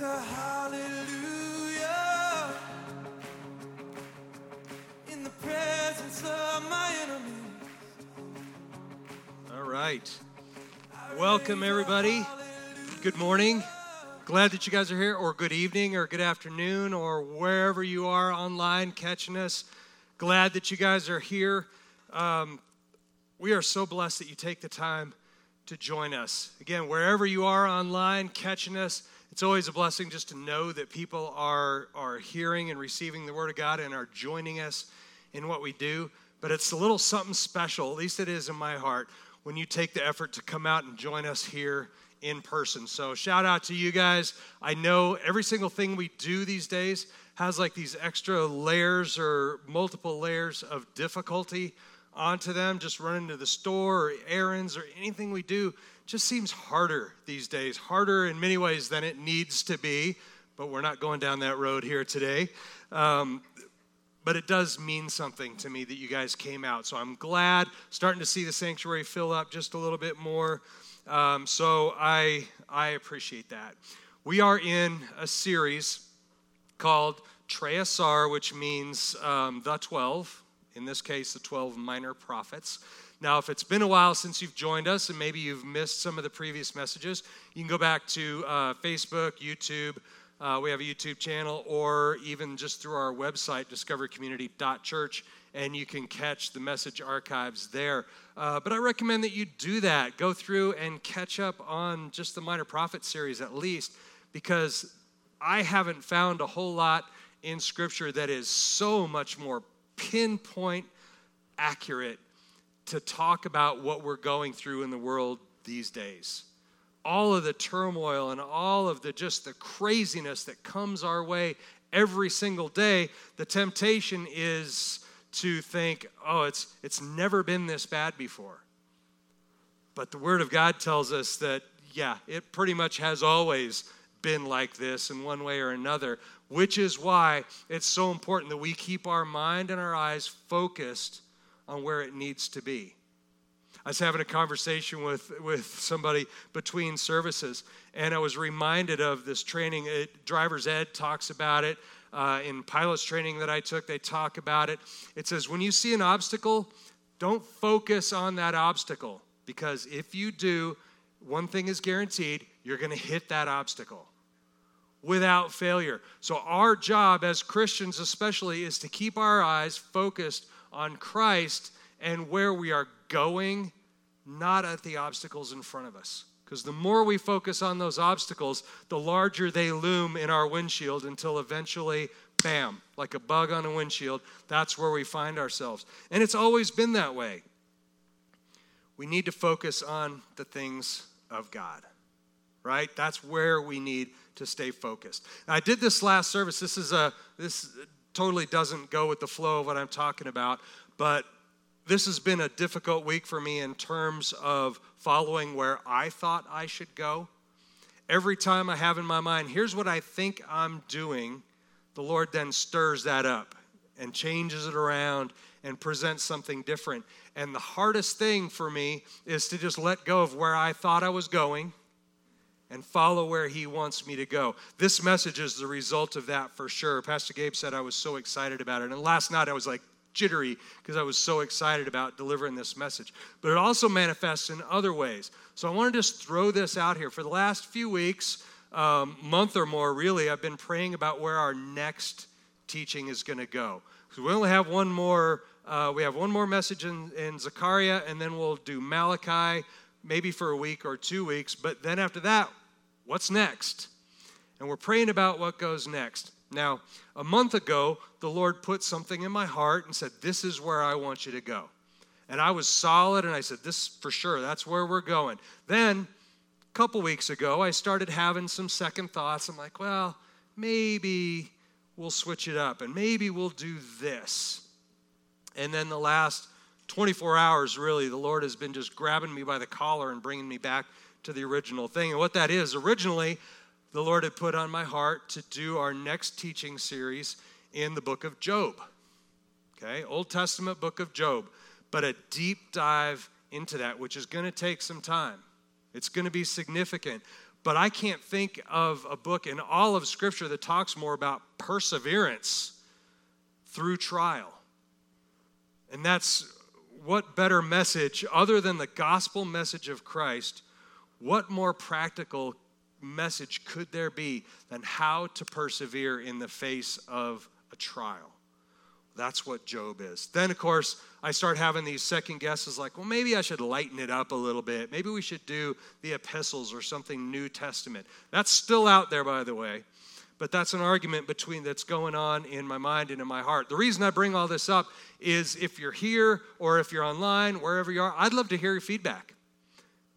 All right. Welcome, everybody. Good morning. Glad that you guys are here, or good evening, or good afternoon, or wherever you are online catching us. Glad that you guys are here. We are so blessed that you take the time to join us. Again, wherever you are online catching us, it's always a blessing just to know that people are hearing and receiving the Word of God and are joining us in what we do. But it's a little something special, at least it is in my heart, when you take the effort to come out and join us here in person. So shout out to you guys. I know every single thing we do these days has like these extra layers or multiple layers of difficulty onto them. Just running to the store or errands or anything we do just seems harder these days, harder in many ways than it needs to be, but we're not going down that road here today. But it does mean something to me that you guys came out, so I'm glad. Starting to see the sanctuary fill up just a little bit more, so I appreciate that. We are in a series called Treasar, which means the 12, in this case, the 12 minor prophets. Now, if it's been a while since you've joined us and maybe you've missed some of the previous messages, you can go back to Facebook, YouTube. We have a YouTube channel, or even just through our website, discoverycommunity.church, and you can catch the message archives there. But I recommend that you do that. Go through and catch up on just the minor prophet series at least, because I haven't found a whole lot in Scripture that is so much more pinpoint accurate to talk about what we're going through in the world these days. All of the turmoil and all of the just the craziness that comes our way every single day, the temptation is to think, oh, it's never been this bad before. But the Word of God tells us that, yeah, it pretty much has always been like this in one way or another, which is why it's so important that we keep our mind and our eyes focused on where it needs to be. I was having a conversation with somebody between services, and I was reminded of this training. Driver's Ed talks about it. In pilot's training that I took, they talk about it. It says, when you see an obstacle, don't focus on that obstacle, because if you do, one thing is guaranteed, you're going to hit that obstacle without failure. So our job as Christians especially is to keep our eyes focused on Christ and where we are going, not at the obstacles in front of us. Because the more we focus on those obstacles, the larger they loom in our windshield until eventually, bam, like a bug on a windshield, that's where we find ourselves. And it's always been that way. We need to focus on the things of God, right? That's where we need to stay focused. Now, I did this last service. This totally doesn't go with the flow of what I'm talking about, but this has been a difficult week for me in terms of following where I thought I should go. Every time I have in my mind, here's what I think I'm doing, the Lord then stirs that up and changes it around and presents something different. And the hardest thing for me is to just let go of where I thought I was going and follow where He wants me to go. This message is the result of that for sure. Pastor Gabe said I was so excited about it. And last night I was like jittery because I was so excited about delivering this message. But it also manifests in other ways. So I want to just throw this out here. For the last few weeks, month or more really, I've been praying about where our next teaching is going to go. So we only have one more. We have one more message in Zechariah, and then we'll do Malachi maybe for a week or 2 weeks. But then after that, what's next? And we're praying about what goes next. Now, a month ago, the Lord put something in my heart and said, this is where I want you to go. And I was solid, and I said, this for sure, that's where we're going. Then, a couple weeks ago, I started having some second thoughts. I'm like, well, maybe we'll switch it up, and maybe we'll do this. And then the last 24 hours, really, the Lord has been just grabbing me by the collar and bringing me back to the original thing. And what that is, originally, the Lord had put on my heart to do our next teaching series in the book of Job, okay? Old Testament book of Job, but a deep dive into that, which is going to take some time. It's going to be significant, But I can't think of a book in all of Scripture that talks more about perseverance through trial. And that's what better message other than the gospel message of Christ? What more practical message could there be than how to persevere in the face of a trial? That's what Job is. Then, of course, I start having these second guesses like, well, maybe I should lighten it up a little bit. Maybe we should do the epistles or something New Testament. That's still out there, by the way, but that's an argument between that's going on in my mind and in my heart. The reason I bring all this up is if you're here or if you're online, wherever you are, I'd love to hear your feedback.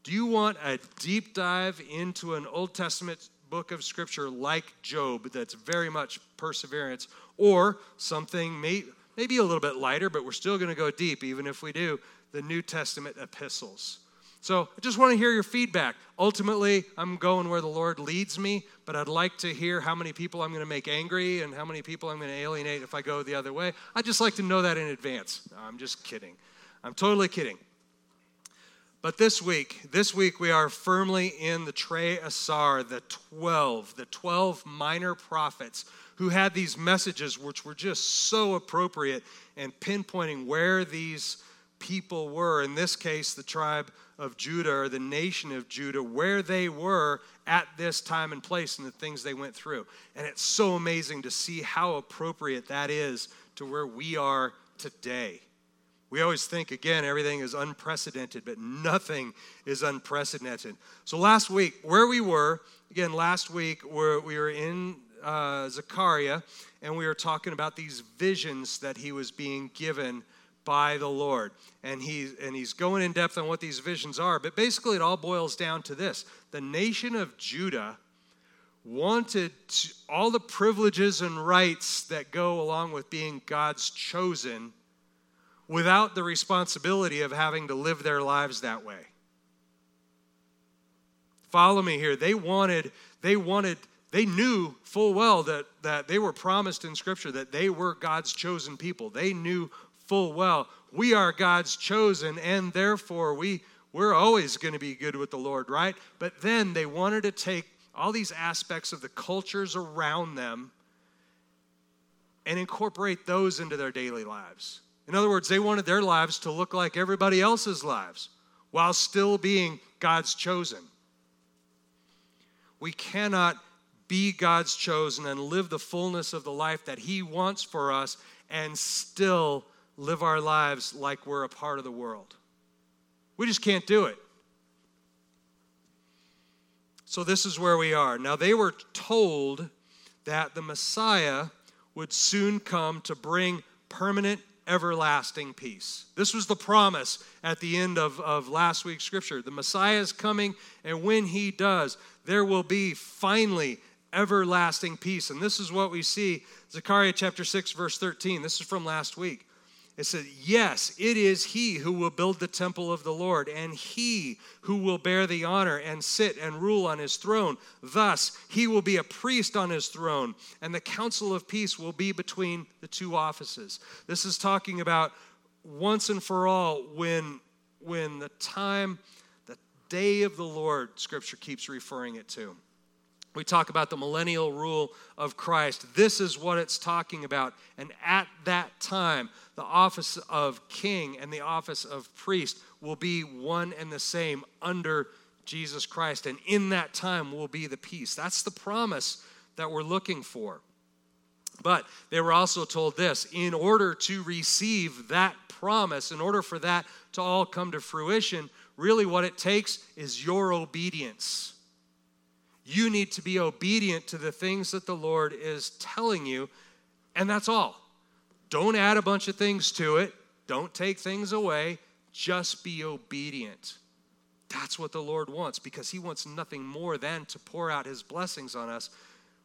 Do you want a deep dive into an Old Testament book of Scripture like Job that's very much perseverance, or something maybe a little bit lighter, but we're still going to go deep even if we do, the New Testament epistles? So I just want to hear your feedback. Ultimately, I'm going where the Lord leads me, but I'd like to hear how many people I'm going to make angry and how many people I'm going to alienate if I go the other way. I'd just like to know that in advance. No, I'm just kidding. I'm totally kidding. But this week we are firmly in the Treasar, the 12 minor prophets who had these messages which were just so appropriate and pinpointing where these people were, in this case the tribe of Judah or the nation of Judah, where they were at this time and place and the things they went through. And it's so amazing to see how appropriate that is to where we are today. We always think, again, everything is unprecedented, but nothing is unprecedented. So last week, where we were, again, we were in Zechariah, and we were talking about these visions that he was being given by the Lord. And he's going in depth on what these visions are, but basically it all boils down to this. The nation of Judah wanted all the privileges and rights that go along with being God's chosen without the responsibility of having to live their lives that way. Follow me here. They knew full well that they were promised in Scripture that they were God's chosen people. They knew full well, we are God's chosen, and therefore we're always going to be good with the Lord, right? But then they wanted to take all these aspects of the cultures around them and incorporate those into their daily lives. In other words, they wanted their lives to look like everybody else's lives while still being God's chosen. We cannot be God's chosen and live the fullness of the life that He wants for us and still live our lives like we're a part of the world. We just can't do it. So this is where we are. Now, they were told that the Messiah would soon come to bring permanent everlasting peace. This was the promise at the end of last week's Scripture. The Messiah is coming, and when He does, there will be finally everlasting peace. And this is what we see, Zechariah chapter 6, verse 13. This is from last week. It says, yes, it is He who will build the temple of the Lord, and He who will bear the honor and sit and rule on His throne. Thus, He will be a priest on His throne, and the council of peace will be between the two offices. This is talking about once and for all when the day of the Lord, Scripture keeps referring it to. We talk about the millennial rule of Christ. This is what it's talking about. And at that time, the office of king and the office of priest will be one and the same under Jesus Christ. And in that time will be the peace. That's the promise that we're looking for. But they were also told this, in order to receive that promise, in order for that to all come to fruition, really what it takes is your obedience. You need to be obedient to the things that the Lord is telling you, and that's all. Don't add a bunch of things to it. Don't take things away. Just be obedient. That's what the Lord wants, because He wants nothing more than to pour out His blessings on us.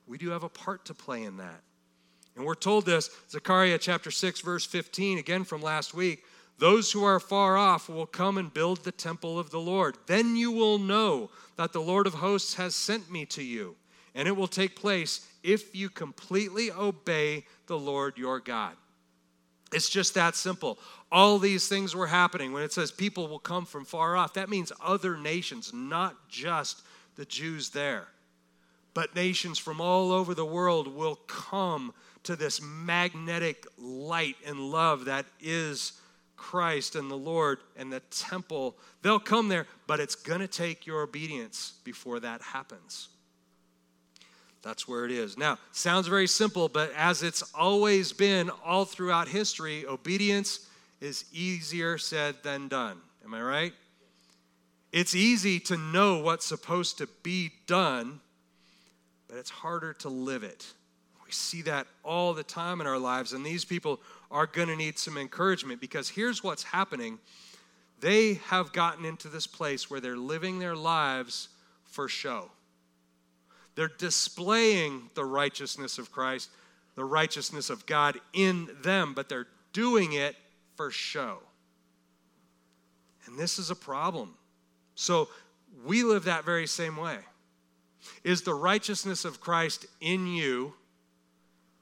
We do have a part to play in that. And we're told this, Zechariah chapter 6, verse 15, again from last week. Those who are far off will come and build the temple of the Lord. Then you will know that the Lord of hosts has sent me to you, and it will take place if you completely obey the Lord your God. It's just that simple. All these things were happening. When it says people will come from far off, that means other nations, not just the Jews there. But nations from all over the world will come to this magnetic light and love that is Christ and the Lord and the temple. They'll come there, but it's going to take your obedience before that happens. That's where it is. Now, sounds very simple, but as it's always been all throughout history, obedience is easier said than done. Am I right? It's easy to know what's supposed to be done, but it's harder to live it. We see that all the time in our lives, and these people are going to need some encouragement because here's what's happening. They have gotten into this place where they're living their lives for show. They're displaying the righteousness of Christ, the righteousness of God in them, but they're doing it for show. And this is a problem. So we live that very same way. Is the righteousness of Christ in you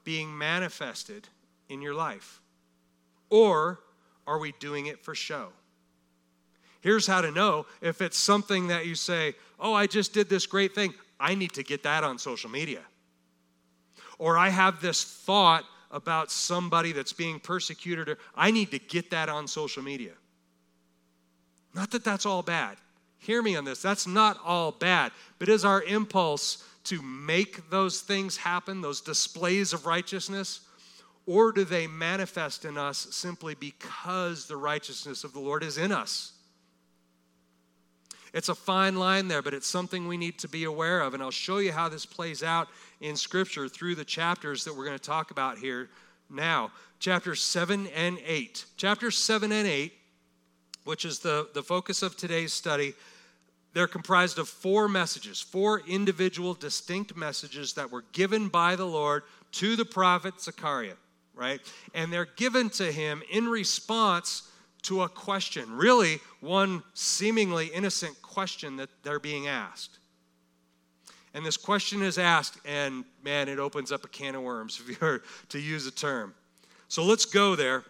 being manifested in your life? Or are we doing it for show? Here's how to know if it's something that you say, oh, I just did this great thing. I need to get that on social media. Or I have this thought about somebody that's being persecuted. Or I need to get that on social media. Not that that's all bad. Hear me on this. That's not all bad. But it is our impulse to make those things happen, those displays of righteousness, or do they manifest in us simply because the righteousness of the Lord is in us? It's a fine line there, but it's something we need to be aware of, and I'll show you how this plays out in Scripture through the chapters that we're going to talk about here now. Chapters 7 and 8. Chapters 7 and 8, which is the focus of today's study, they're comprised of four messages, four individual distinct messages that were given by the Lord to the prophet Zechariah, right? And they're given to him in response to a question, really one seemingly innocent question that they're being asked. And this question is asked, and man, it opens up a can of worms, if you were to use a term. So let's go there.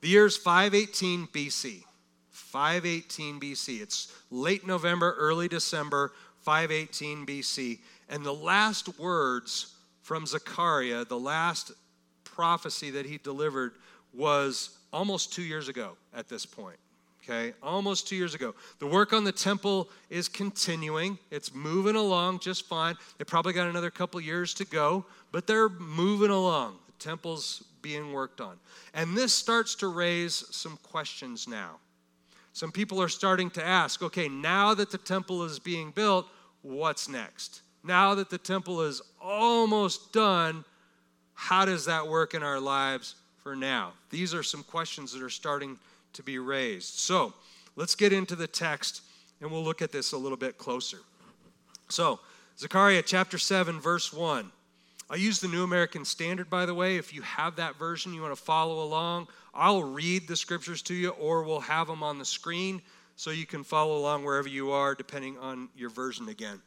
The year's 518 B.C., 518 BC. It's late November, early December, 518 BC. And the last words from Zechariah, the last prophecy that he delivered was almost 2 years ago at this point. Okay, almost 2 years ago. The work on the temple is continuing. It's moving along just fine. They probably got another couple years to go, but they're moving along. The temple's being worked on. And this starts to raise some questions now. Some people are starting to ask, okay, now that the temple is being built, what's next? Now that the temple is almost done, how does that work in our lives for now? These are some questions that are starting to be raised. So let's get into the text, and we'll look at this a little bit closer. So Zechariah chapter 7, verse 1. I use the New American Standard, by the way. If you have that version, you want to follow along, I'll read the scriptures to you, or we'll have them on the screen so you can follow along wherever you are, depending on your version again.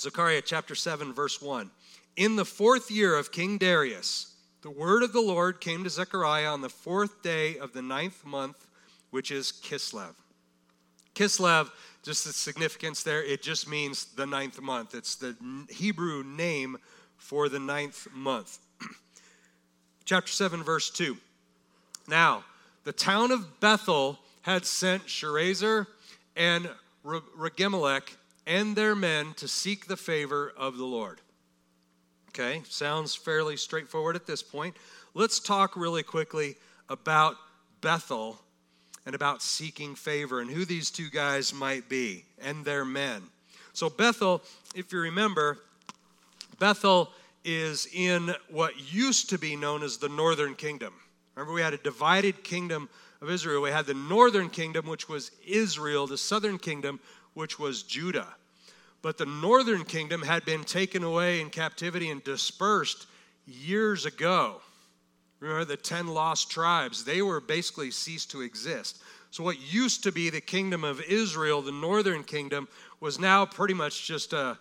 Zechariah chapter 7, verse 1. In the 4th year of King Darius, the word of the Lord came to Zechariah on the 4th day of the 9th month, which is Kislev. Kislev, just the significance there, it just means the 9th month. It's the Hebrew name for the 9th month. Chapter 7, verse 2. Now, the town of Bethel had sent Sherezer and Regimelech and their men to seek the favor of the Lord. Okay, sounds fairly straightforward at this point. Let's talk really quickly about Bethel and about seeking favor and who these two guys might be and their men. So Bethel, if you remember, Bethel is in what used to be known as the northern kingdom. Remember, we had a divided kingdom of Israel. We had the northern kingdom, which was Israel, the southern kingdom, which was Judah. But the northern kingdom had been taken away in captivity and dispersed years ago. Remember the 10 lost tribes, they were basically ceased to exist. So what used to be the kingdom of Israel, the northern kingdom, was now pretty much just a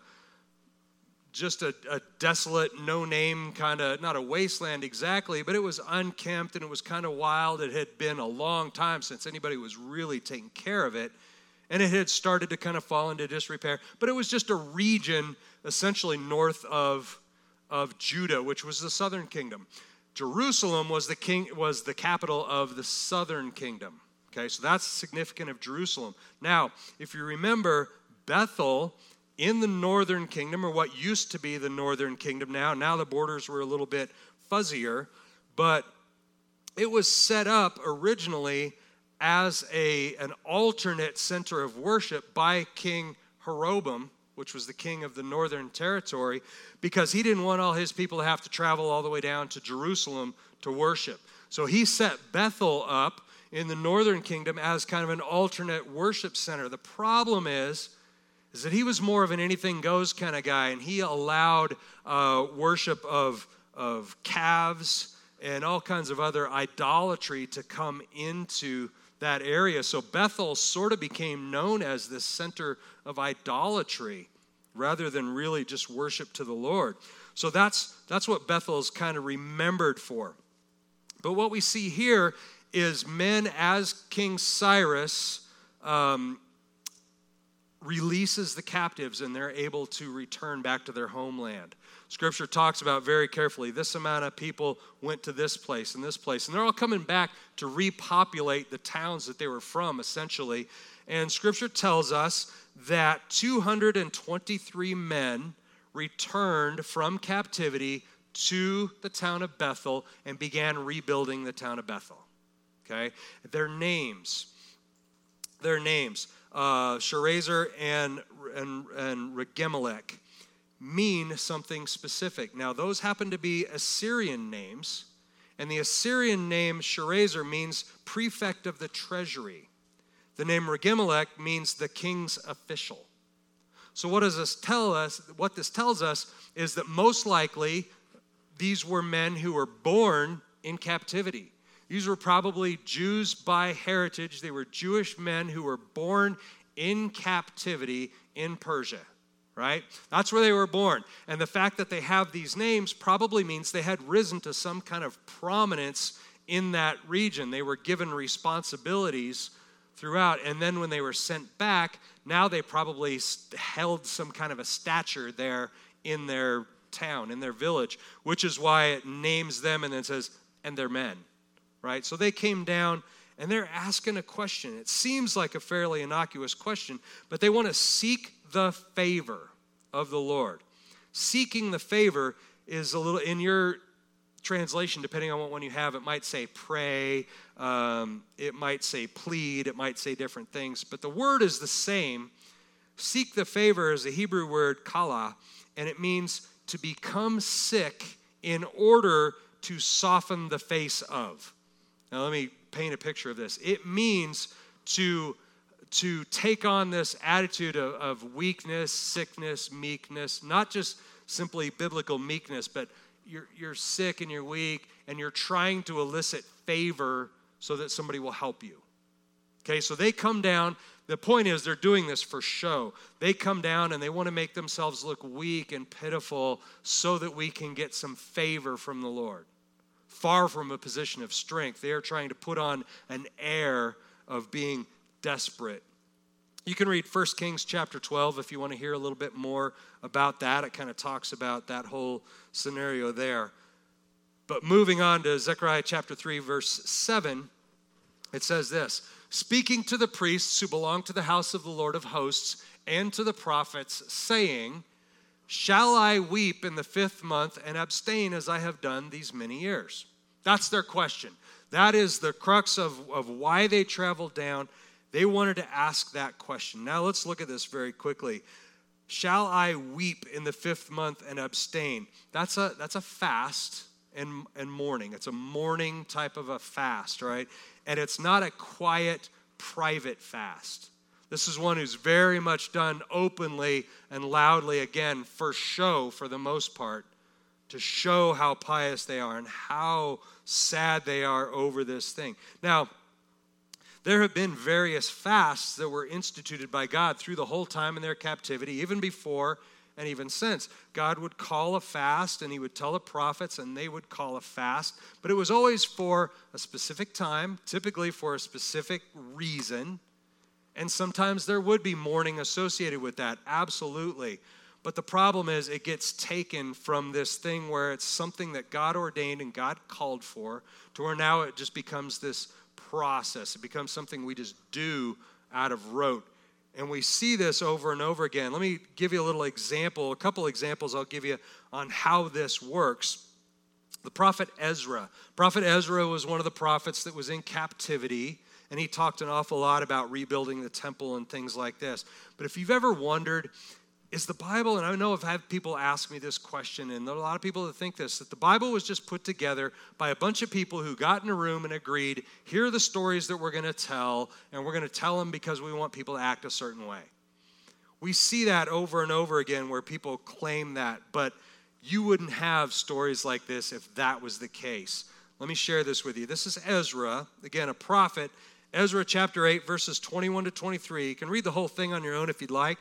desolate, no-name kind of, not a wasteland exactly, but it was unkempt and it was kind of wild. It had been a long time since anybody was really taking care of it. and it had started to kind of fall into disrepair. But it was just a region essentially north of Judah, which was the southern kingdom. Jerusalem was the capital of the southern kingdom. Okay, so that's significant of Jerusalem. Now, if you remember, Bethel in the northern kingdom, or what used to be the northern kingdom now the borders were a little bit fuzzier, but it was set up originally as an alternate center of worship by King Jeroboam, which was the king of the northern territory, because he didn't want all his people to have to travel all the way down to Jerusalem to worship. So he set Bethel up in the northern kingdom as kind of an alternate worship center. The problem is that he was more of an anything goes kind of guy, and he allowed worship of calves and all kinds of other idolatry to come into that area. So Bethel sort of became known as this center of idolatry rather than really just worship to the Lord. So that's what Bethel's kind of remembered for. But what we see here is men, as King Cyrus releases the captives and they're able to return back to their homeland. Scripture talks about very carefully, this amount of people went to this place and this place. And they're all coming back to repopulate the towns that they were from, essentially. And Scripture tells us that 223 men returned from captivity to the town of Bethel and began rebuilding the town of Bethel. Okay? Their names, Sherezer and Regimelech, mean something specific. Now, those happen to be Assyrian names, and the Assyrian name Sherezer means prefect of the treasury. The name Regimelech means the king's official. So what does this tell us? What this tells us is that most likely these were men who were born in captivity. These were probably Jews by heritage. They were Jewish men who were born in captivity in Persia. Right? That's where they were born. And the fact that they have these names probably means they had risen to some kind of prominence in that region. They were given responsibilities throughout. And then when they were sent back, now they probably held some kind of a stature there in their town, in their village, which is why it names them and then says, and their men. Right? So they came down and they're asking a question. It seems like a fairly innocuous question, but they want to seek the favor of the Lord. Seeking the favor is a little, in your translation, depending on what one you have, it might say pray, it might say plead, it might say different things, but the word is the same. Seek the favor is the Hebrew word kala, and it means to become sick in order to soften the face of. Now let me paint a picture of this. It means to take on this attitude of weakness, sickness, meekness, not just simply biblical meekness, but you're sick and you're weak and you're trying to elicit favor so that somebody will help you. Okay, so they come down. The point is they're doing this for show. They come down and they want to make themselves look weak and pitiful so that we can get some favor from the Lord. Far from a position of strength, they are trying to put on an air of being desperate. You can read 1 Kings chapter 12 if you want to hear a little bit more about that. It kind of talks about that whole scenario there. But moving on to Zechariah chapter 3, verse 7, it says this, speaking to the priests who belong to the house of the Lord of hosts and to the prophets, saying, shall I weep in the fifth month and abstain as I have done these many years? That's their question. That is the crux of why they traveled down. They wanted to ask that question. Now let's look at this very quickly. Shall I weep in the fifth month and abstain? That's a fast and mourning. It's a mourning type of a fast, right? And it's not a quiet, private fast. This is one who's very much done openly and loudly, again, for show for the most part, to show how pious they are and how sad they are over this thing. Now, there have been various fasts that were instituted by God through the whole time in their captivity, even before and even since. God would call a fast, and he would tell the prophets, and they would call a fast. But it was always for a specific time, typically for a specific reason. And sometimes there would be mourning associated with that, absolutely. But the problem is it gets taken from this thing where it's something that God ordained and God called for to where now it just becomes this process. It becomes something we just do out of rote. And we see this over and over again. Let me give you a little example, a couple examples I'll give you on how this works. The prophet Ezra. Prophet Ezra was one of the prophets that was in captivity, and he talked an awful lot about rebuilding the temple and things like this. But if you've ever wondered, is the Bible, and I know I've had people ask me this question, and there are a lot of people that think this, that the Bible was just put together by a bunch of people who got in a room and agreed, here are the stories that we're going to tell, and we're going to tell them because we want people to act a certain way. We see that over and over again where people claim that, but you wouldn't have stories like this if that was the case. Let me share this with you. This is Ezra, again, a prophet. Ezra chapter 8, verses 21 to 23. You can read the whole thing on your own if you'd like.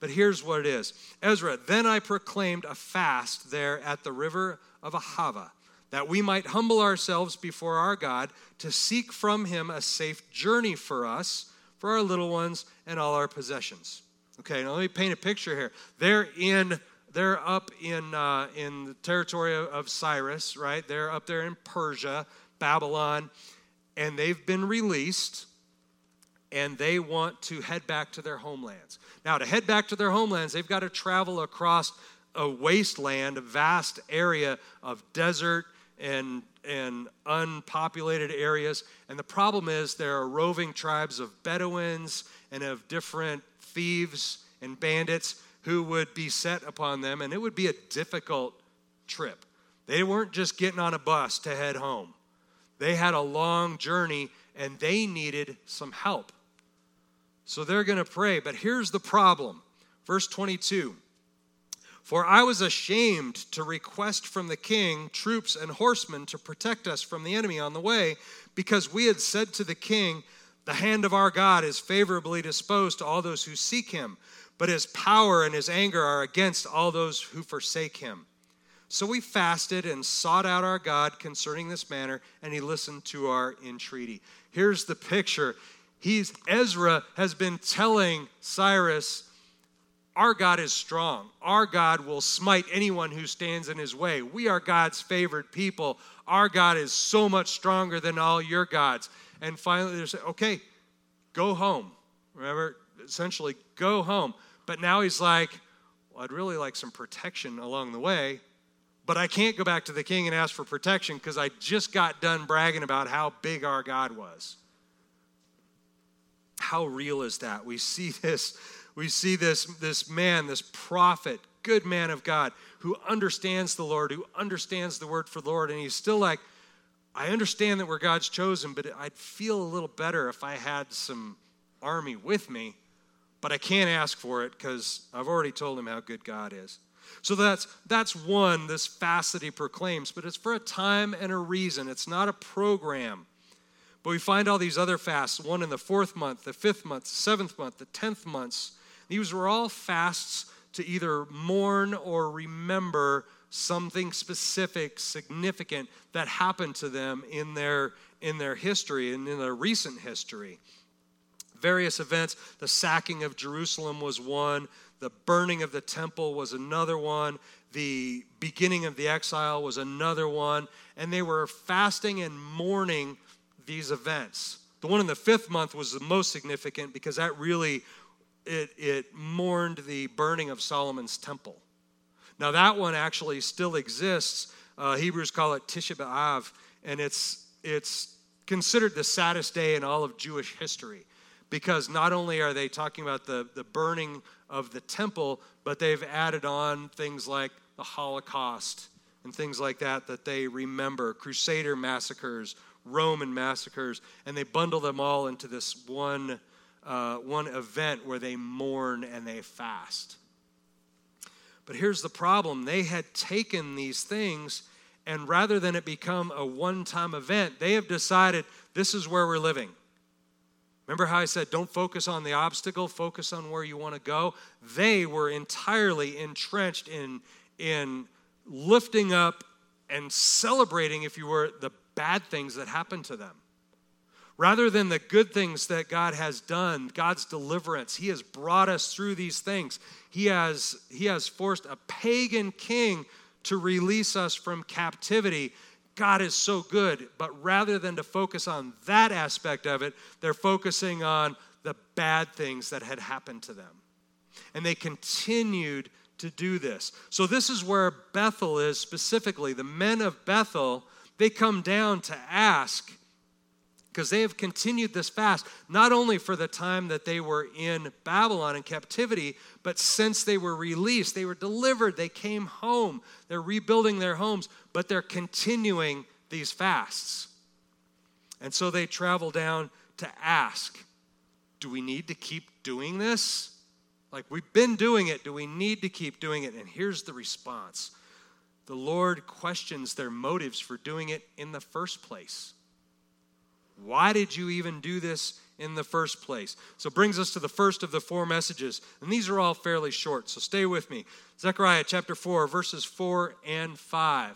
But here's what it is. Ezra, then I proclaimed a fast there at the river of Ahava, that we might humble ourselves before our God to seek from him a safe journey for us, for our little ones, and all our possessions. Okay, now let me paint a picture here. They're up in the territory of Cyrus, right? They're up there in Persia, Babylon, and they've been released, and they want to head back to their homelands. Now, to head back to their homelands, they've got to travel across a wasteland, a vast area of desert and unpopulated areas. And the problem is there are roving tribes of Bedouins and of different thieves and bandits who would be set upon them, and it would be a difficult trip. They weren't just getting on a bus to head home. They had a long journey, and they needed some help. So they're going to pray, but here's the problem. Verse 22, for I was ashamed to request from the king troops and horsemen to protect us from the enemy on the way, because we had said to the king, the hand of our God is favorably disposed to all those who seek him, but his power and his anger are against all those who forsake him. So we fasted and sought out our God concerning this matter, and he listened to our entreaty. Here's the picture. Ezra has been telling Cyrus, our God is strong. Our God will smite anyone who stands in his way. We are God's favored people. Our God is so much stronger than all your gods. And finally, they say, okay, go home. Remember, essentially, go home. But now he's like, well, I'd really like some protection along the way, but I can't go back to the king and ask for protection because I just got done bragging about how big our God was. How real is that? We see this man, this prophet, good man of God, who understands the Lord, who understands the word for the Lord, and he's still like, I understand that we're God's chosen, but I'd feel a little better if I had some army with me, but I can't ask for it because I've already told him how good God is. So that's one, this fast that he proclaims, but it's for a time and a reason. It's not a program. But we find all these other fasts, one in the 4th month, the 5th month, the 7th month, the 10th months. These were all fasts to either mourn or remember something specific, significant that happened to them in their history and in their recent history. Various events, the sacking of Jerusalem was one, the burning of the temple was another one, the beginning of the exile was another one, and they were fasting and mourning these events. The one in the 5th month was the most significant because that really, it mourned the burning of Solomon's temple. Now that one actually still exists. Hebrews call it Tisha B'Av, and it's considered the saddest day in all of Jewish history because not only are they talking about the burning of the temple, but they've added on things like the Holocaust and things like that they remember, Crusader massacres, Roman massacres, and they bundle them all into this one event where they mourn and they fast. But here's the problem. They had taken these things, and rather than it become a one-time event, they have decided this is where we're living. Remember how I said, don't focus on the obstacle, focus on where you want to go? They were entirely entrenched in lifting up and celebrating, if you were, the bad things that happened to them. Rather than the good things that God has done, God's deliverance, he has brought us through these things. He has forced a pagan king to release us from captivity. God is so good, but rather than to focus on that aspect of it, they're focusing on the bad things that had happened to them. And they continued to do this. So this is where Bethel is specifically. The men of Bethel, they come down to ask, because they have continued this fast, not only for the time that they were in Babylon in captivity, but since they were released, they were delivered, they came home, they're rebuilding their homes, but they're continuing these fasts. And so they travel down to ask, do we need to keep doing this? Like, we've been doing it, do we need to keep doing it? And here's the response. The Lord questions their motives for doing it in the first place. Why did you even do this in the first place? So it brings us to the first of the four messages. And these are all fairly short, so stay with me. Zechariah chapter 4, verses 4 and 5.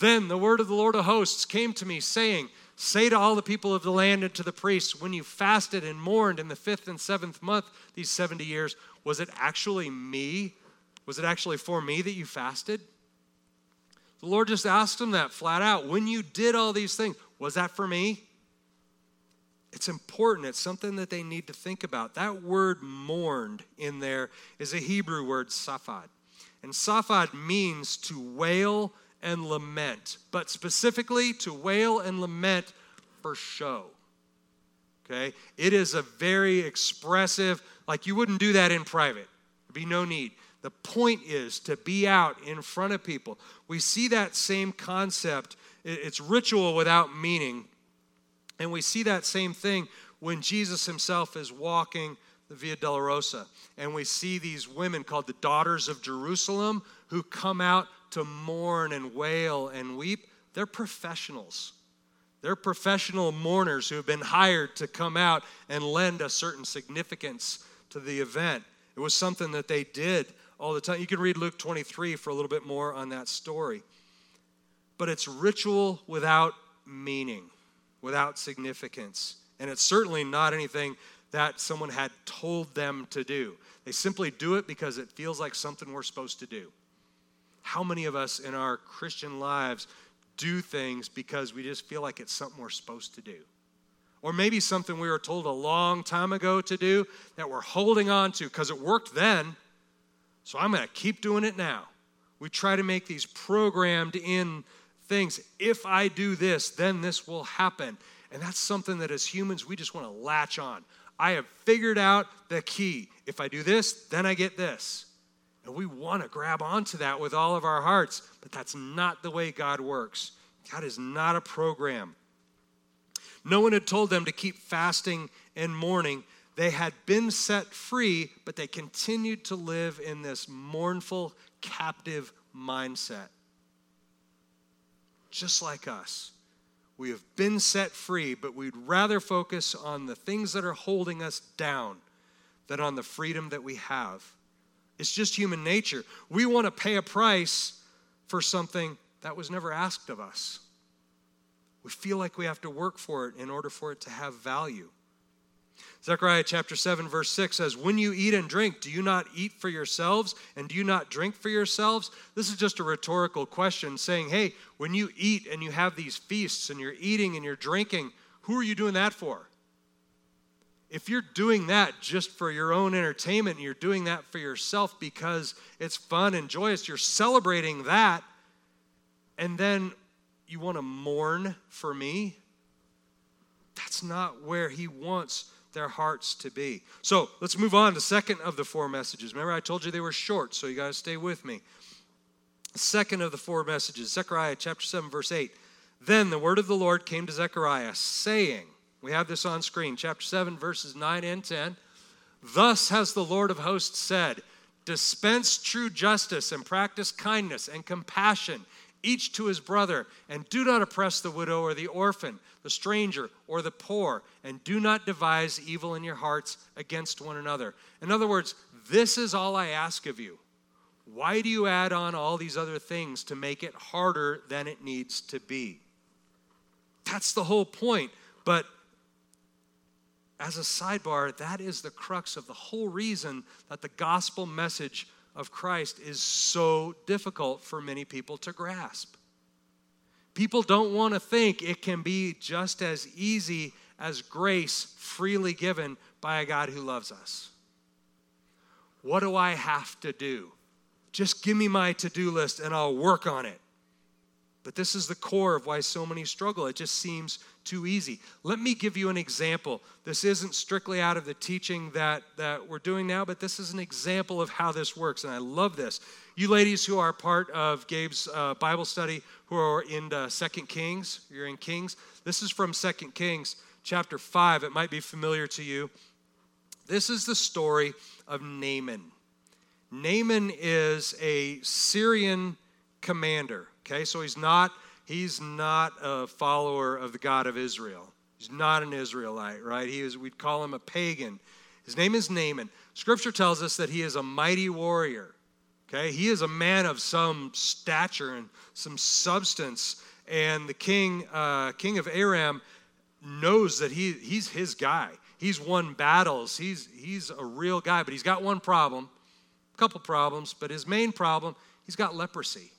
Then the word of the Lord of hosts came to me, saying, say to all the people of the land and to the priests, when you fasted and mourned in the 5th and 7th month, these 70 years, was it actually me? Was it actually for me that you fasted? The Lord just asked them that flat out. When you did all these things, was that for me? It's important. It's something that they need to think about. That word mourned in there is a Hebrew word, saphad. And saphad means to wail and lament, but specifically to wail and lament for show. Okay? It is a very expressive, like you wouldn't do that in private. There'd be no need. The point is to be out in front of people. We see that same concept. It's ritual without meaning. And we see that same thing when Jesus himself is walking the Via Dolorosa. And we see these women called the Daughters of Jerusalem who come out to mourn and wail and weep. They're professionals. They're professional mourners who have been hired to come out and lend a certain significance to the event. It was something that they did all the time. You can read Luke 23 for a little bit more on that story. But it's ritual without meaning, without significance. And it's certainly not anything that someone had told them to do. They simply do it because it feels like something we're supposed to do. How many of us in our Christian lives do things because we just feel like it's something we're supposed to do? Or maybe something we were told a long time ago to do that we're holding on to because it worked then, so I'm going to keep doing it now. We try to make these programmed in things. If I do this, then this will happen. And that's something that as humans, we just want to latch on. I have figured out the key. If I do this, then I get this. And we want to grab onto that with all of our hearts, but that's not the way God works. God is not a program. No one had told them to keep fasting and mourning. They had been set free, but they continued to live in this mournful, captive mindset. Just like us, we have been set free, but we'd rather focus on the things that are holding us down than on the freedom that we have. It's just human nature. We want to pay a price for something that was never asked of us. We feel like we have to work for it in order for it to have value. Zechariah chapter 7, verse 6 says, when you eat and drink, do you not eat for yourselves and do you not drink for yourselves? This is just a rhetorical question saying, hey, when you eat and you have these feasts and you're eating and you're drinking, who are you doing that for? If you're doing that just for your own entertainment and you're doing that for yourself because it's fun and joyous, you're celebrating that, and then you want to mourn for me? That's not where he wants their hearts to be. So let's move on to second of the four messages. Remember, I told you they were short, so you got to stay with me. Second of the four messages, Zechariah chapter 7, verse 8. Then the word of the Lord came to Zechariah, saying, we have this on screen, chapter 7, verses 9 and 10. Thus has the Lord of hosts said, dispense true justice and practice kindness and compassion, each to his brother, and do not oppress the widow or the orphan, the stranger or the poor, and do not devise evil in your hearts against one another. In other words, this is all I ask of you. Why do you add on all these other things to make it harder than it needs to be? That's the whole point, but as a sidebar, that is the crux of the whole reason that the gospel message of Christ is so difficult for many people to grasp. People don't want to think it can be just as easy as grace freely given by a God who loves us. What do I have to do? Just give me my to-do list and I'll work on it. But this is the core of why so many struggle. It just seems too easy. Let me give you an example. This isn't strictly out of the teaching that we're doing now, but this is an example of how this works, and I love this. You ladies who are part of Gabe's Bible study, who are in 2 Kings, you're in Kings. This is from 2 Kings chapter 5. It might be familiar to you. This is the story of Naaman. Naaman is a Syrian commander, okay? So he's not a follower of the God of Israel. He's not an Israelite, right? We'd call him a pagan. His name is Naaman. Scripture tells us that he is a mighty warrior, okay? He is a man of some stature and some substance, and the king of Aram knows that he's his guy. He's won battles. He's a real guy, but he's got one problem. Couple problems, but his main problem, he's got leprosy.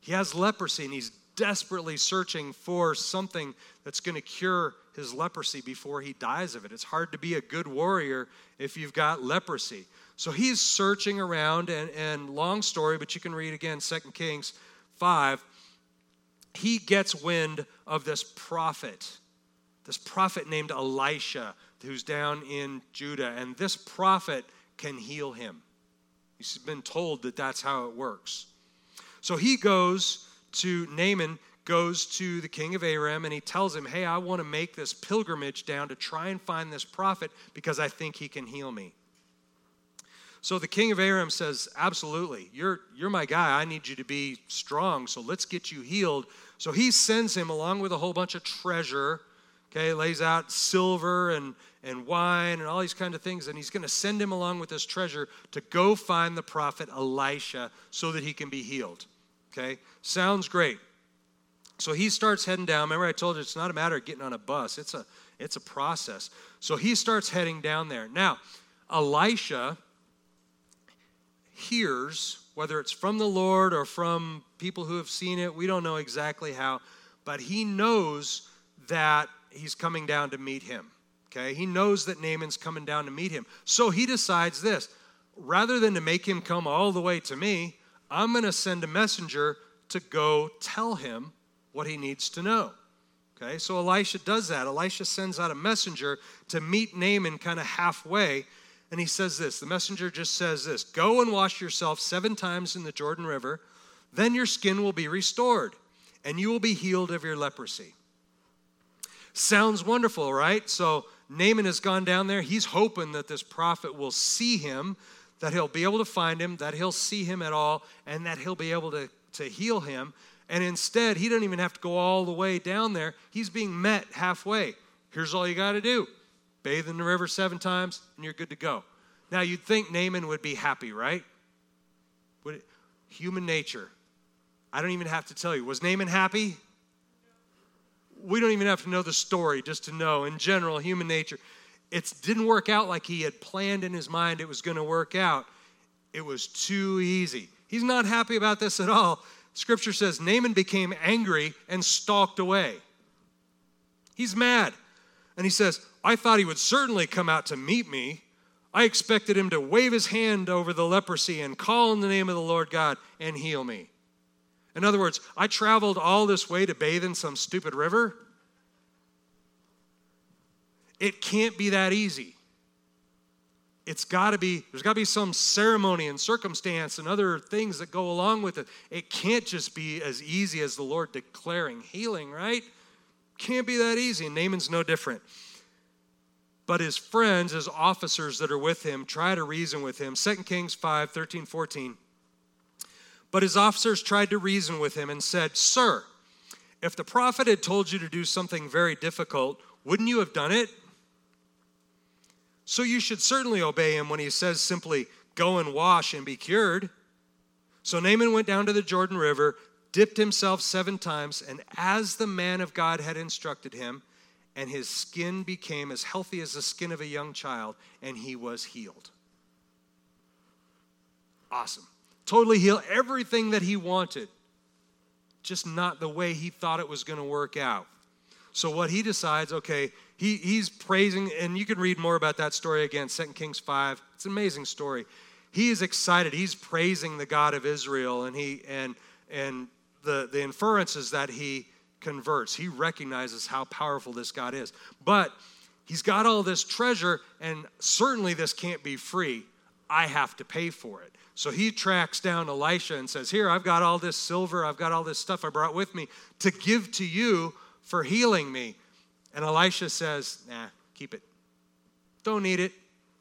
He has leprosy, and he's desperately searching for something that's going to cure his leprosy before he dies of it. It's hard to be a good warrior if you've got leprosy. So he's searching around, and long story, but you can read again 2 Kings 5. He gets wind of this prophet named Elisha, who's down in Judah, and this prophet can heal him. He's been told that that's how it works. So Naaman goes to the king of Aram, and he tells him, hey, I want to make this pilgrimage down to try and find this prophet because I think he can heal me. So the king of Aram says, absolutely, you're my guy. I need you to be strong, so let's get you healed. So he sends him along with a whole bunch of treasure, okay, lays out silver and wine and all these kind of things, and he's going to send him along with this treasure to go find the prophet Elisha so that he can be healed, okay? Sounds great. So he starts heading down. Remember I told you it's not a matter of getting on a bus. It's a process. So he starts heading down there. Now, Elisha hears, whether it's from the Lord or from people who have seen it, we don't know exactly how, but he knows that he's coming down to meet him. Okay, he knows that Naaman's coming down to meet him. So he decides this. Rather than to make him come all the way to me, I'm going to send a messenger to go tell him what he needs to know. Okay, so Elisha does that. Elisha sends out a messenger to meet Naaman kind of halfway, and he says this. The messenger just says this, go and wash yourself 7 times in the Jordan River, then your skin will be restored, and you will be healed of your leprosy. Sounds wonderful, right? So Naaman has gone down there. He's hoping that this prophet will see him, that he'll be able to find him, that he'll see him at all, and that he'll be able to heal him. And instead, he doesn't even have to go all the way down there. He's being met halfway. Here's all you got to do. Bathe in the river 7 times, and you're good to go. Now, you'd think Naaman would be happy, right? Human nature. I don't even have to tell you. Was Naaman happy? We don't even have to know the story just to know, in general, human nature. It didn't work out like he had planned in his mind it was going to work out. It was too easy. He's not happy about this at all. Scripture says Naaman became angry and stalked away. He's mad. And he says, I thought he would certainly come out to meet me. I expected him to wave his hand over the leprosy and call in the name of the Lord God and heal me. In other words, I traveled all this way to bathe in some stupid river. It can't be that easy. There's got to be some ceremony and circumstance and other things that go along with it. It can't just be as easy as the Lord declaring healing, right? Can't be that easy, and Naaman's no different. But his friends, his officers that are with him, try to reason with him. 2 Kings 5, 13, 14. But his officers tried to reason with him and said, Sir, if the prophet had told you to do something very difficult, wouldn't you have done it? So you should certainly obey him when he says simply, Go and wash and be cured. So Naaman went down to the Jordan River, dipped himself 7 times, and as the man of God had instructed him, and his skin became as healthy as the skin of a young child, and he was healed. Awesome. Totally healed, everything that he wanted, just not the way he thought it was going to work out. So what he decides, okay, he's praising, and you can read more about that story again, 2 Kings 5. It's an amazing story. He is excited. He's praising the God of Israel, and the inference is that he converts. He recognizes how powerful this God is. But he's got all this treasure, and certainly this can't be free. I have to pay for it. So he tracks down Elisha and says, here, I've got all this silver. I've got all this stuff I brought with me to give to you for healing me. And Elisha says, nah, keep it. Don't need it.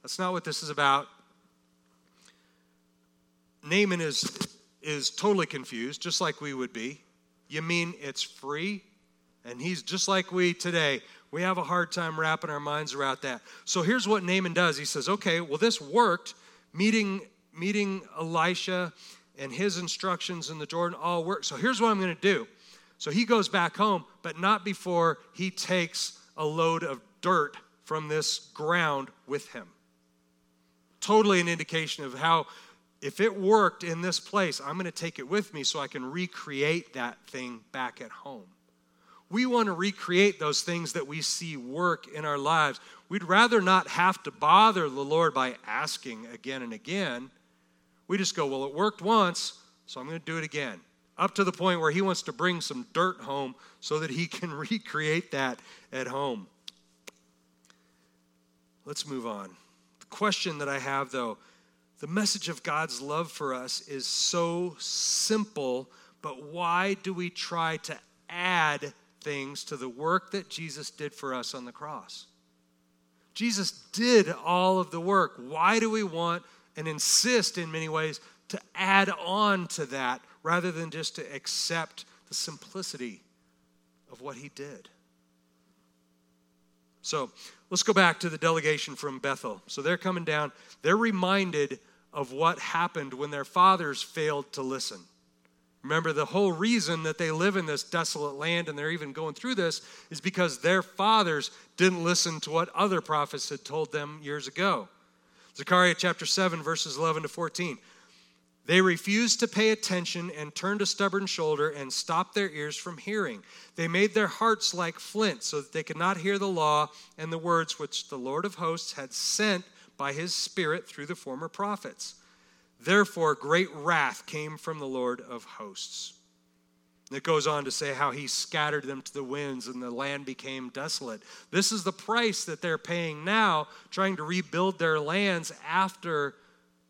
That's not what this is about. Naaman is totally confused, just like we would be. You mean it's free? And he's just like we today. We have a hard time wrapping our minds around that. So here's what Naaman does. He says, okay, well, this worked. Meeting Elisha and his instructions in the Jordan all work. So here's what I'm going to do. So he goes back home, but not before he takes a load of dirt from this ground with him. Totally an indication of how, if it worked in this place, I'm going to take it with me so I can recreate that thing back at home. We want to recreate those things that we see work in our lives. We'd rather not have to bother the Lord by asking again and again. We just go, well, it worked once, so I'm going to do it again. Up to the point where he wants to bring some dirt home so that he can recreate that at home. Let's move on. The question that I have, though, the message of God's love for us is so simple, but why do we try to add things to the work that Jesus did for us on the cross? Jesus did all of the work. Why do we want and insist in many ways to add on to that rather than just to accept the simplicity of what he did? So let's go back to the delegation from Bethel. So they're coming down. They're reminded of what happened when their fathers failed to listen. Remember, the whole reason that they live in this desolate land and they're even going through this is because their fathers didn't listen to what other prophets had told them years ago. Zechariah chapter 7, verses 11 to 14. They refused to pay attention and turned a stubborn shoulder and stopped their ears from hearing. They made their hearts like flint so that they could not hear the law and the words which the Lord of hosts had sent by his Spirit through the former prophets. Therefore, great wrath came from the Lord of hosts. And it goes on to say how he scattered them to the winds and the land became desolate. This is the price that they're paying now, trying to rebuild their lands after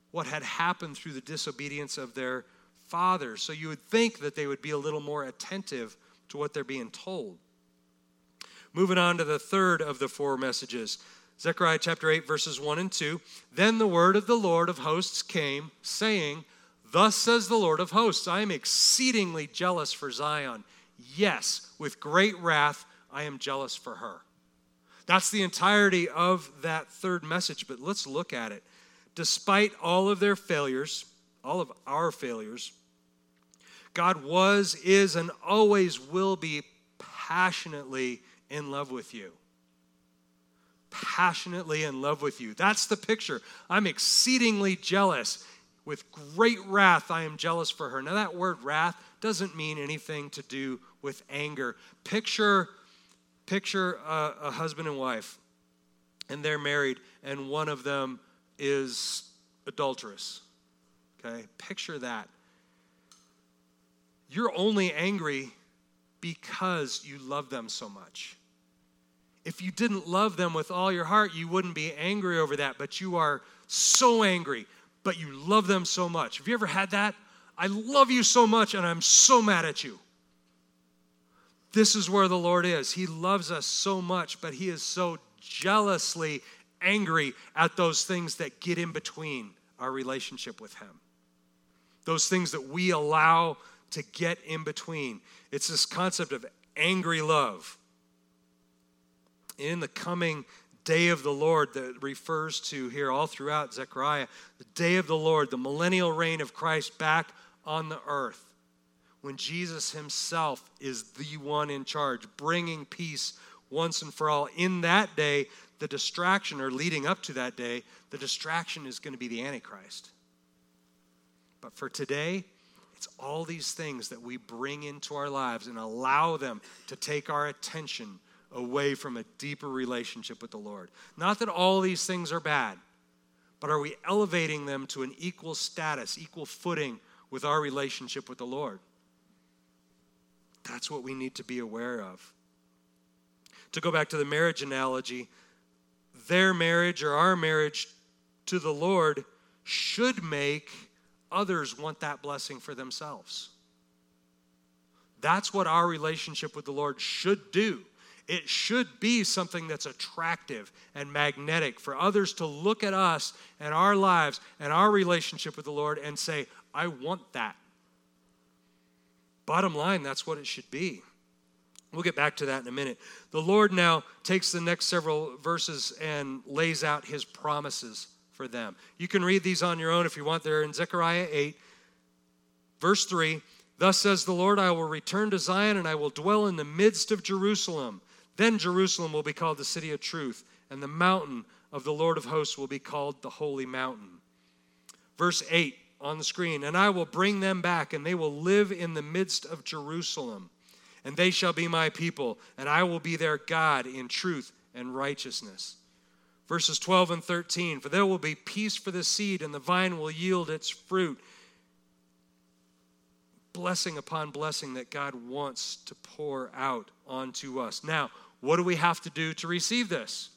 what had happened through the disobedience of their fathers. So you would think that they would be a little more attentive to what they're being told. Moving on to the third of the four messages. Zechariah chapter 8, verses 1 and 2. Then the word of the Lord of hosts came, saying, thus says the Lord of hosts, I am exceedingly jealous for Zion. Yes, with great wrath, I am jealous for her. That's the entirety of that third message, but let's look at it. Despite all of their failures, all of our failures, God was, is, and always will be passionately in love with you. Passionately in love with you. That's the picture. I'm exceedingly jealous. With great wrath, I am jealous for her. Now, that word wrath doesn't mean anything to do with anger. Picture a husband and wife, and they're married, and one of them is adulterous. Okay? Picture that. You're only angry because you love them so much. If you didn't love them with all your heart, you wouldn't be angry over that, but you are so angry, but you love them so much. Have you ever had that? I love you so much, and I'm so mad at you. This is where the Lord is. He loves us so much, but he is so jealously angry at those things that get in between our relationship with him. Those things that we allow to get in between. It's this concept of angry love. In the coming day of the Lord that refers to here all throughout Zechariah, the day of the Lord, the millennial reign of Christ back on the earth, when Jesus himself is the one in charge, bringing peace once and for all. In that day, the distraction, or leading up to that day, the distraction is going to be the Antichrist. But for today, it's all these things that we bring into our lives and allow them to take our attention away from a deeper relationship with the Lord. Not that all these things are bad, but are we elevating them to an equal status, equal footing with our relationship with the Lord? That's what we need to be aware of. To go back to the marriage analogy, their marriage or our marriage to the Lord should make others want that blessing for themselves. That's what our relationship with the Lord should do. It should be something that's attractive and magnetic for others to look at us and our lives and our relationship with the Lord and say, I want that. Bottom line, that's what it should be. We'll get back to that in a minute. The Lord now takes the next several verses and lays out his promises for them. You can read these on your own if you want. They're in Zechariah 8, verse 3. Thus says the Lord, I will return to Zion and I will dwell in the midst of Jerusalem. Then Jerusalem will be called the city of truth, and the mountain of the Lord of hosts will be called the holy mountain. Verse 8 on the screen, and I will bring them back, and they will live in the midst of Jerusalem, and they shall be my people, and I will be their God in truth and righteousness. Verses 12 and 13, for there will be peace for the seed, and the vine will yield its fruit. Blessing upon blessing that God wants to pour out onto us. Now, what do we have to do to receive this?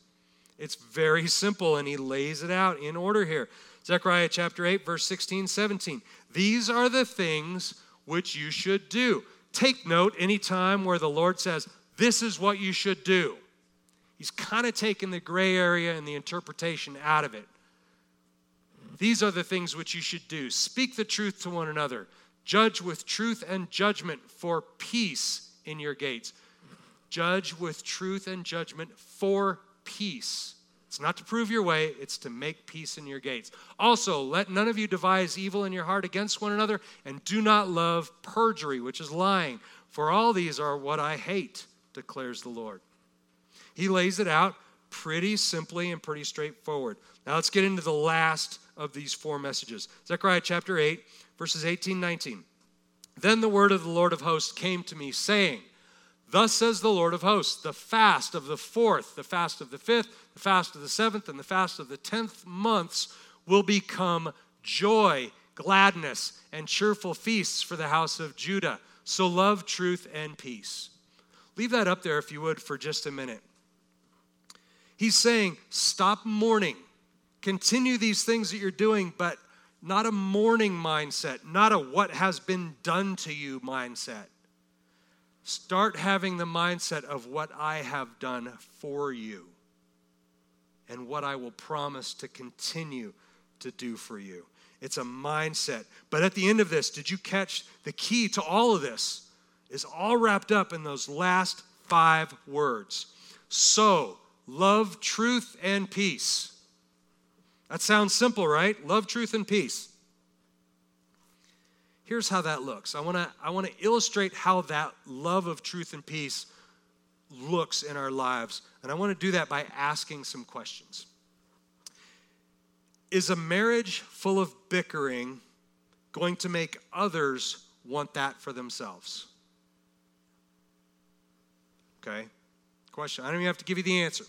It's very simple, and he lays it out in order here. Zechariah chapter 8, verse 16, 17. These are the things which you should do. Take note any time where the Lord says, this is what you should do. He's kind of taken the gray area and the interpretation out of it. These are the things which you should do. Speak the truth to one another. Judge with truth and judgment, for peace in your gates. Judge with truth and judgment for peace. It's not to prove your way, it's to make peace in your gates. Also, let none of you devise evil in your heart against one another, and do not love perjury, which is lying. For all these are what I hate, declares the Lord. He lays it out pretty simply and pretty straightforward. Now let's get into the last of these four messages. Zechariah chapter 8, verses 18, 19. Then the word of the Lord of hosts came to me, saying, Thus says the Lord of hosts, the fast of the fourth, the fast of the fifth, the fast of the seventh, and the fast of the 10th months will become joy, gladness, and cheerful feasts for the house of Judah. So love, truth, and peace. Leave that up there, if you would, for just a minute. He's saying, stop mourning. Continue these things that you're doing, but not a mourning mindset, not a what has been done to you mindset. Start having the mindset of what I have done for you and what I will promise to continue to do for you. It's a mindset. But at the end of this, did you catch the key to all of this? Is all wrapped up in those last 5 words. So, love, truth, and peace. That sounds simple, right? Love, truth, and peace. Here's how that looks. I want to illustrate how that love of truth and peace looks in our lives. And I want to do that by asking some questions. Is a marriage full of bickering going to make others want that for themselves? Okay. Question. I don't even have to give you the answer.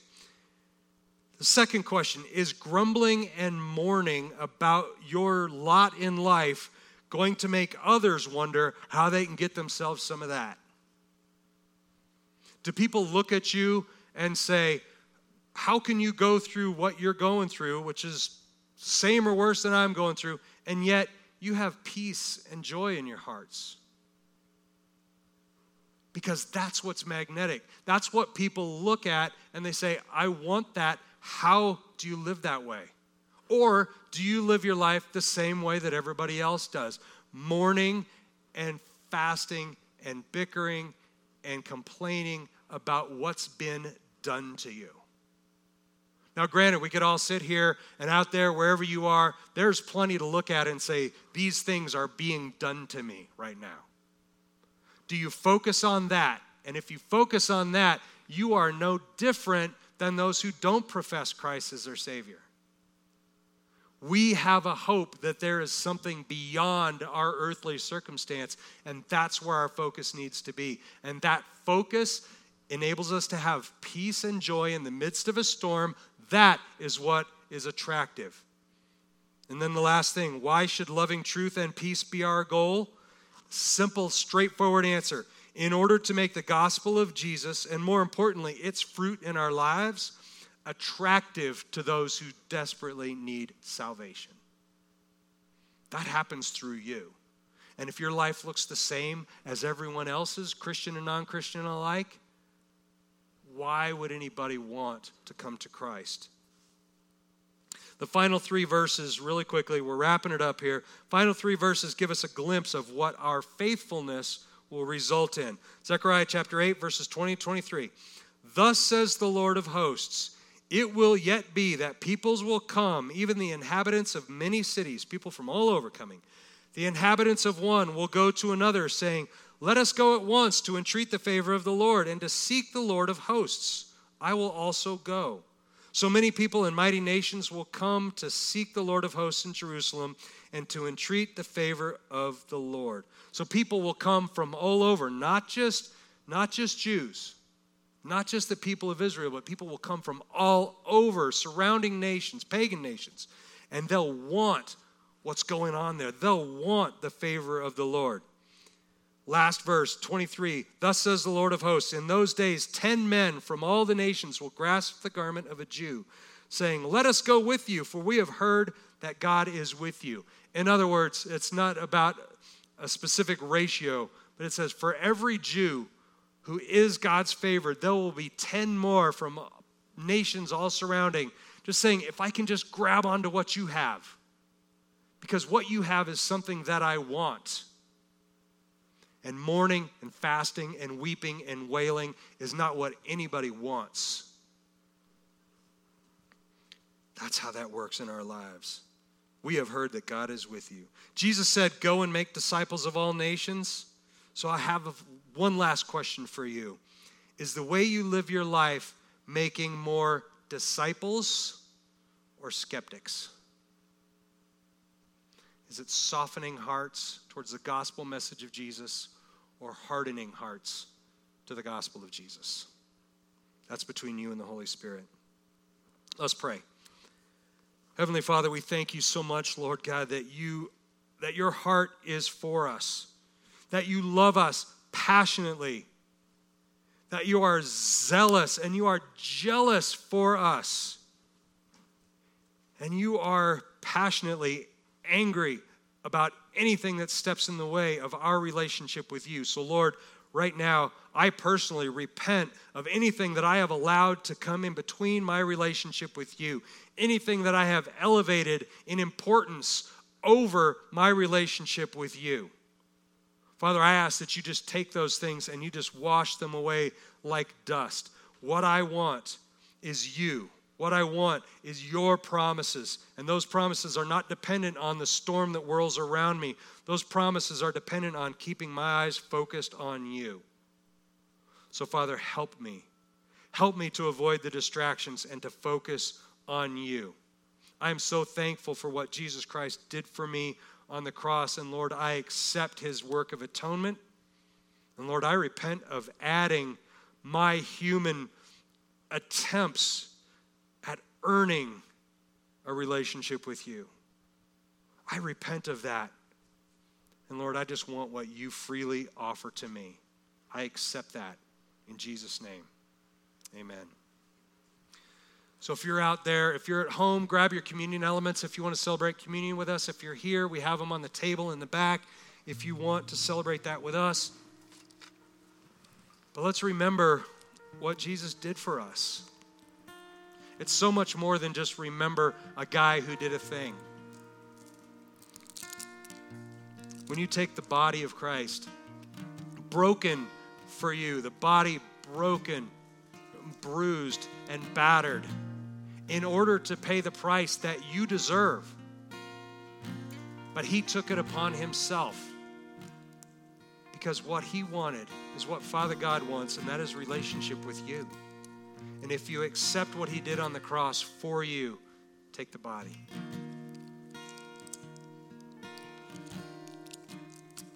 The second question, is grumbling and mourning about your lot in life going to make others wonder how they can get themselves some of that? Do people look at you and say, how can you go through what you're going through, which is same or worse than I'm going through, and yet you have peace and joy in your hearts? Because that's what's magnetic. That's what people look at and they say, I want that. How do you live that way? Or do you live your life the same way that everybody else does? Mourning and fasting and bickering and complaining about what's been done to you. Now, granted, we could all sit here and out there, wherever you are, there's plenty to look at and say, these things are being done to me right now. Do you focus on that? And if you focus on that, you are no different than those who don't profess Christ as their Savior. We have a hope that there is something beyond our earthly circumstance, and that's where our focus needs to be. And that focus enables us to have peace and joy in the midst of a storm. That is what is attractive. And then the last thing, why should loving truth and peace be our goal? Simple, straightforward answer. In order to make the gospel of Jesus, and more importantly, its fruit in our lives, attractive to those who desperately need salvation. That happens through you. And if your life looks the same as everyone else's, Christian and non-Christian alike, why would anybody want to come to Christ? The final three verses, really quickly, we're wrapping it up here. Final three verses give us a glimpse of what our faithfulness will result in. Zechariah chapter 8, verses 20 and 23. Thus says the Lord of hosts, it will yet be that peoples will come, even the inhabitants of many cities, people from all over coming. The inhabitants of one will go to another, saying, let us go at once to entreat the favor of the Lord and to seek the Lord of hosts. I will also go. So many people and mighty nations will come to seek the Lord of hosts in Jerusalem and to entreat the favor of the Lord. So people will come from all over, not just Jews, not just the people of Israel, but people will come from all over, surrounding nations, pagan nations, and they'll want what's going on there. They'll want the favor of the Lord. Last verse, 23, thus says the Lord of hosts, in those days 10 men from all the nations will grasp the garment of a Jew, saying, let us go with you, for we have heard that God is with you. In other words, it's not about a specific ratio, but it says for every Jew who is God's favored, there will be 10 more from nations all surrounding, just saying, if I can just grab onto what you have, because what you have is something that I want. And mourning and fasting and weeping and wailing is not what anybody wants. That's how that works in our lives. We have heard that God is with you. Jesus said, go and make disciples of all nations. So I have one last question for you. Is the way you live your life making more disciples or skeptics? Is it softening hearts towards the gospel message of Jesus or hardening hearts to the gospel of Jesus? That's between you and the Holy Spirit. Let's pray. Heavenly Father, we thank you so much, Lord God, that your heart is for us, that you love us passionately, that you are zealous and you are jealous for us, and you are passionately angry about anything that steps in the way of our relationship with you. So Lord, right now, I personally repent of anything that I have allowed to come in between my relationship with you, anything that I have elevated in importance over my relationship with you. Father, I ask that you just take those things and you just wash them away like dust. What I want is you. What I want is your promises, and those promises are not dependent on the storm that whirls around me. Those promises are dependent on keeping my eyes focused on you. So, Father, help me. Help me to avoid the distractions and to focus on you. I am so thankful for what Jesus Christ did for me on the cross, and Lord, I accept his work of atonement. And Lord, I repent of adding my human attempts earning a relationship with you. I repent of that. And Lord, I just want what you freely offer to me. I accept that in Jesus' name. Amen. So if you're out there, if you're at home, grab your communion elements. If you want to celebrate communion with us, if you're here, we have them on the table in the back if you want to celebrate that with us. But let's remember what Jesus did for us. It's so much more than just remember a guy who did a thing. When you take the body of Christ, broken for you, the body broken, bruised, and battered, in order to pay the price that you deserve. But he took it upon himself because what he wanted is what Father God wants, and that is relationship with you. And if you accept what he did on the cross for you, take the body.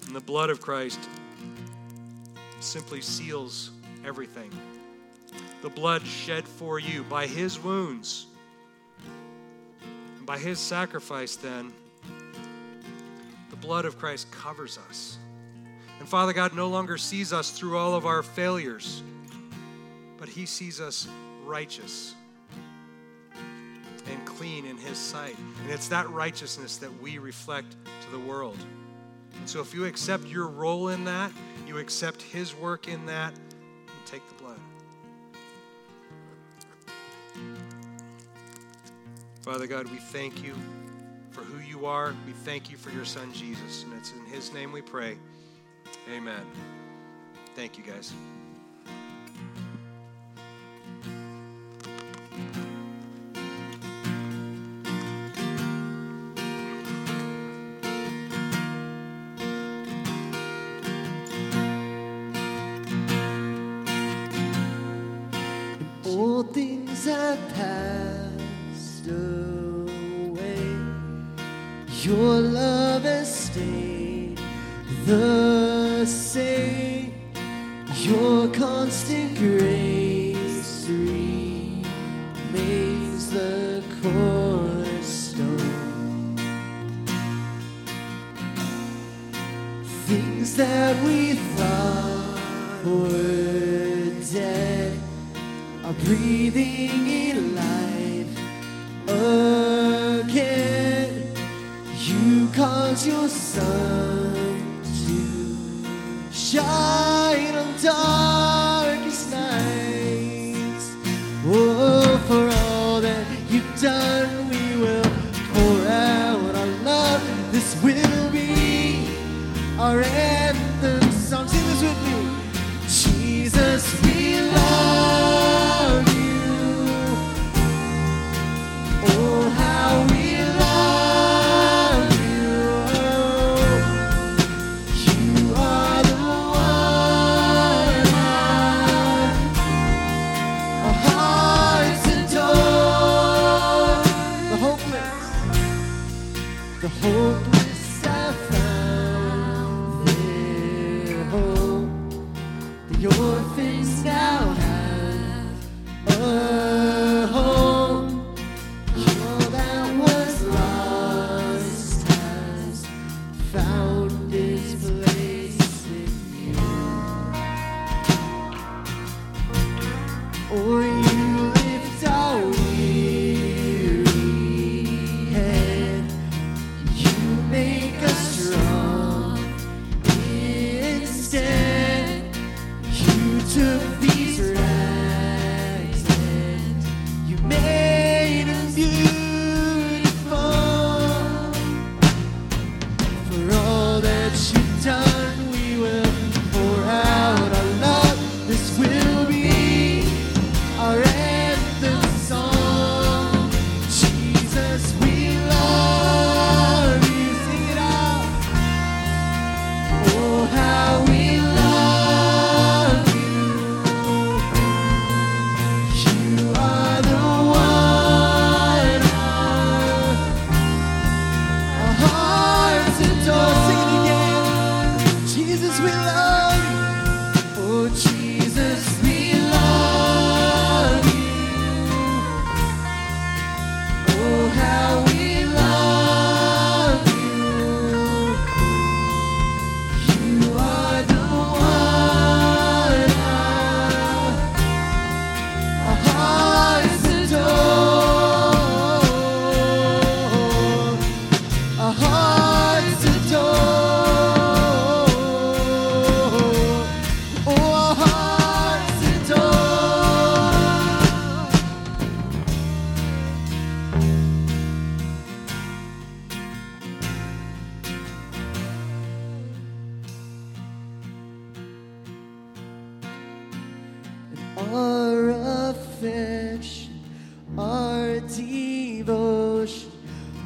And the blood of Christ simply seals everything. The blood shed for you by his wounds, and by his sacrifice then, the blood of Christ covers us. And Father God no longer sees us through all of our failures, but he sees us righteous and clean in his sight. And it's that righteousness that we reflect to the world. And so if you accept your role in that, you accept his work in that, and take the blood. Father God, we thank you for who you are. We thank you for your son, Jesus. And it's in his name we pray. Amen. Thank you, guys.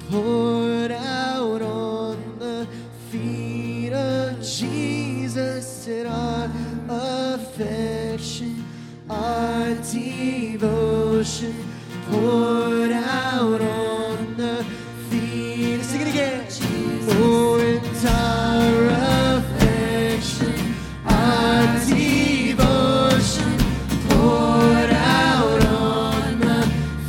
Poured out on the feet of Jesus. devotion poured out on the feet. Sing it again. Oh, entire affection, our devotion poured out on the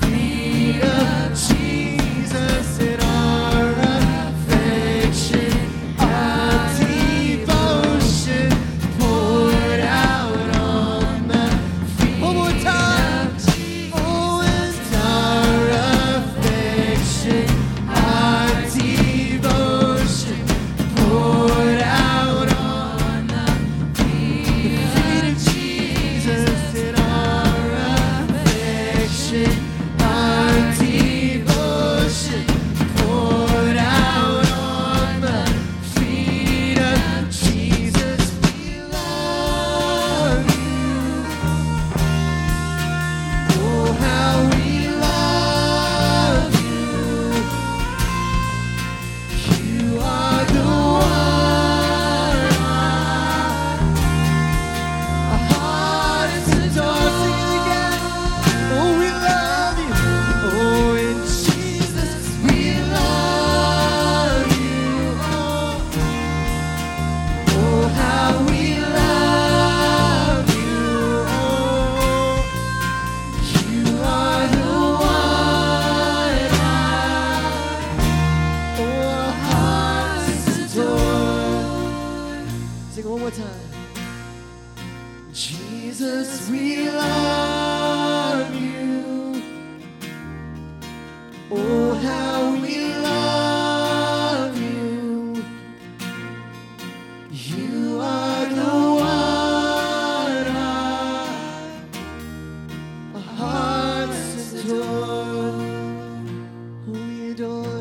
feet of Jesus. In our affection, our devotion poured out on the feet. One more time. Oh, entire affection, our devotion poured out on the feet of Jesus. In our affection, our devotion poured out on the feet of Jesus. We love you. Oh, how we love you. You are the one our hearts adore. Sing it again. Oh, we love you. Oh, in Jesus we love you. Oh, how we love you. You are the one our hearts adore. Sing it one more time. Jesus, we love you. Oh, how we love you. You are the one our hearts adore. We adore.